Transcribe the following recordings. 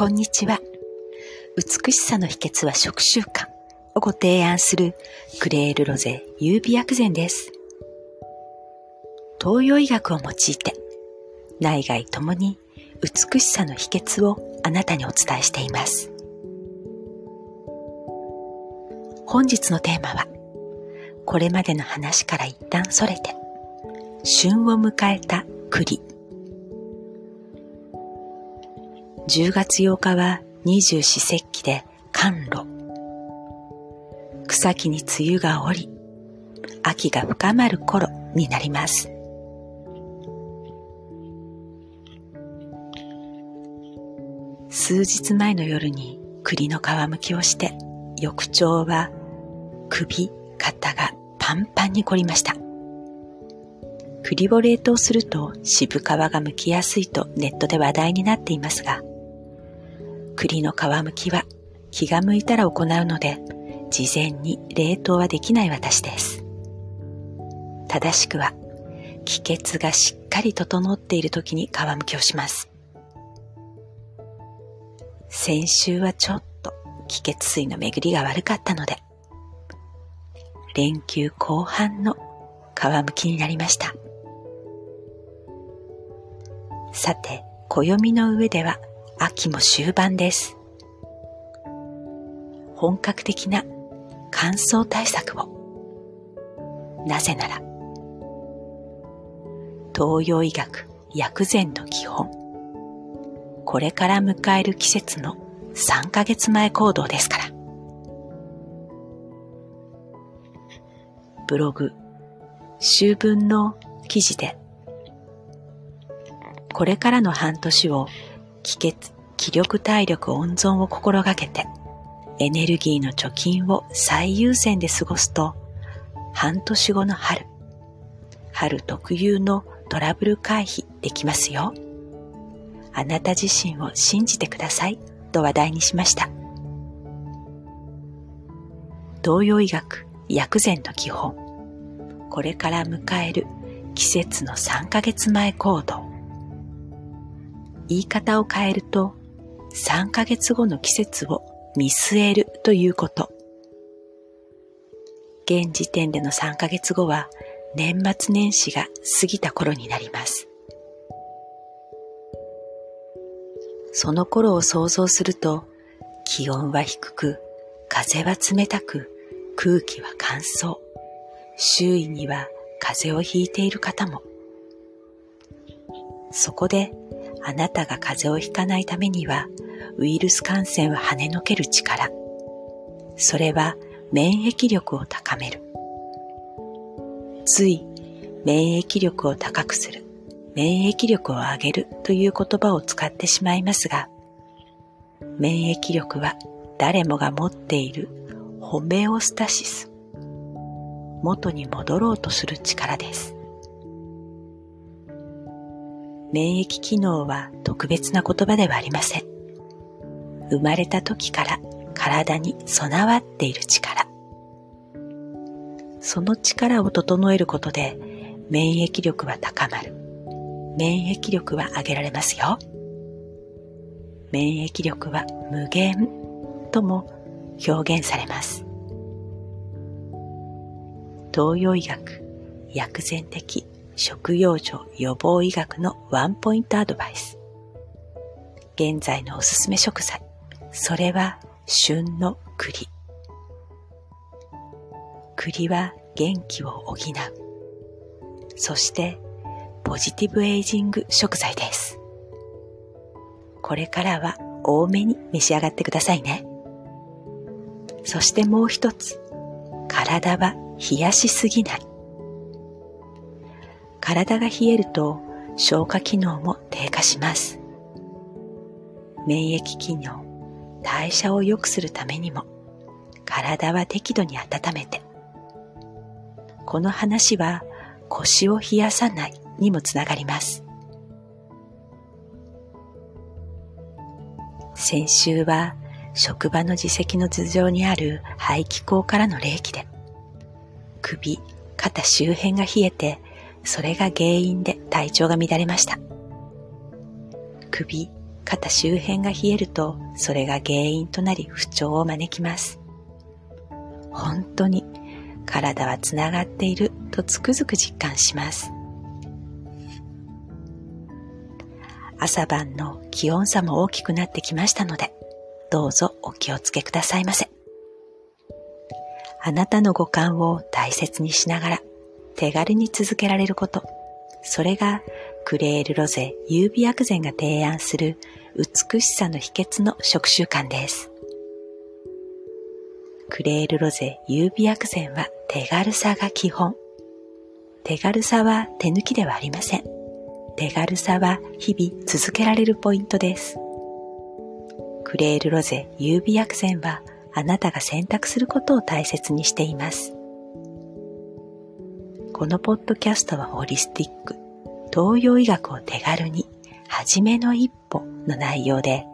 こんにちは。美しさの秘訣は食習慣をご提案するクレールロゼ優美薬膳です。東洋医学を用いて内外ともに美しさの秘訣をあなたにお伝えしています。本日のテーマは、これまでの話から一旦それて、旬を迎えた栗。10月8日は二十四節気で寒露。草木に梅雨が降り、秋が深まる頃になります。数日前の夜に栗の皮むきをして、翌朝は首、肩がパンパンに凝りました。栗を冷凍すると渋皮が剥きやすいとネットで話題になっていますが、栗の皮剥きは気が向いたら行うので、事前に冷凍はできない私です。正しくは、気血がしっかり整っている時に皮剥きをします。先週はちょっと気血水の巡りが悪かったので、連休後半の皮剥きになりました。さて、暦の上では秋も終盤です。本格的な乾燥対策を。なぜなら、東洋医学薬膳の基本、これから迎える季節の3ヶ月前行動ですから。ブログ、秋分の記事で、これからの半年を気力体力温存を心がけて、エネルギーの貯金を最優先で過ごすと、半年後の春特有のトラブル回避できますよ。あなた自身を信じてくださいと話題にしました。東洋医学薬膳の基本、これから迎える季節の3ヶ月前行動。言い方を変えると、3ヶ月後の季節を見据えるということ。現時点での3ヶ月後は、年末年始が過ぎた頃になります。その頃を想像すると、気温は低く、風は冷たく、空気は乾燥、周囲には風邪をひいている方も。そこで、あなたが風邪をひかないためには、ウイルス感染を跳ねのける力。それは免疫力を高める。つい、免疫力を高くする、免疫力を上げるという言葉を使ってしまいますが、免疫力は誰もが持っているホメオスタシス。元に戻ろうとする力です。免疫機能は特別な言葉ではありません。生まれた時から体に備わっている力。その力を整えることで免疫力は高まる。免疫力は上げられますよ。免疫力は無限とも表現されます。東洋医学、薬膳的食用状予防医学のワンポイントアドバイス。現在のおすすめ食材、それは旬の栗。栗は元気を補う。そして、ポジティブエイジング食材です。これからは多めに召し上がってくださいね。そしてもう一つ、体は冷やしすぎない。体が冷えると消化機能も低下します。免疫機能、代謝を良くするためにも、体は適度に温めて。この話は腰を冷やさないにもつながります。先週は職場の自責の頭上にある排気口からの冷気で、首、肩周辺が冷えて、それが原因で体調が乱れました。首、肩周辺が冷えると、それが原因となり不調を招きます。本当に体はつながっているとつくづく実感します。朝晩の気温差も大きくなってきましたので、どうぞお気をつけくださいませ。あなたの五感を大切にしながら手軽に続けられること、それがクレール・ロゼ優美薬膳が提案する美しさの秘訣の食習慣です。クレール・ロゼ優美薬膳は手軽さが基本。手軽さは手抜きではありません。手軽さは日々続けられるポイントです。クレール・ロゼ優美薬膳はあなたが選択することを大切にしています。このポッドキャストはホリスティック、東洋医学を手軽に、はじめの一歩の内容で、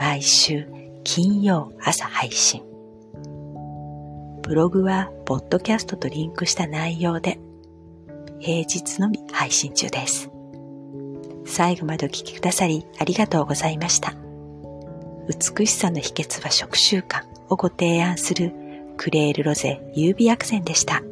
毎週金曜朝配信。ブログはポッドキャストとリンクした内容で、平日のみ配信中です。最後までお聞きくださりありがとうございました。美しさの秘訣は食習慣をご提案するクレール・ロゼ優美薬膳でした。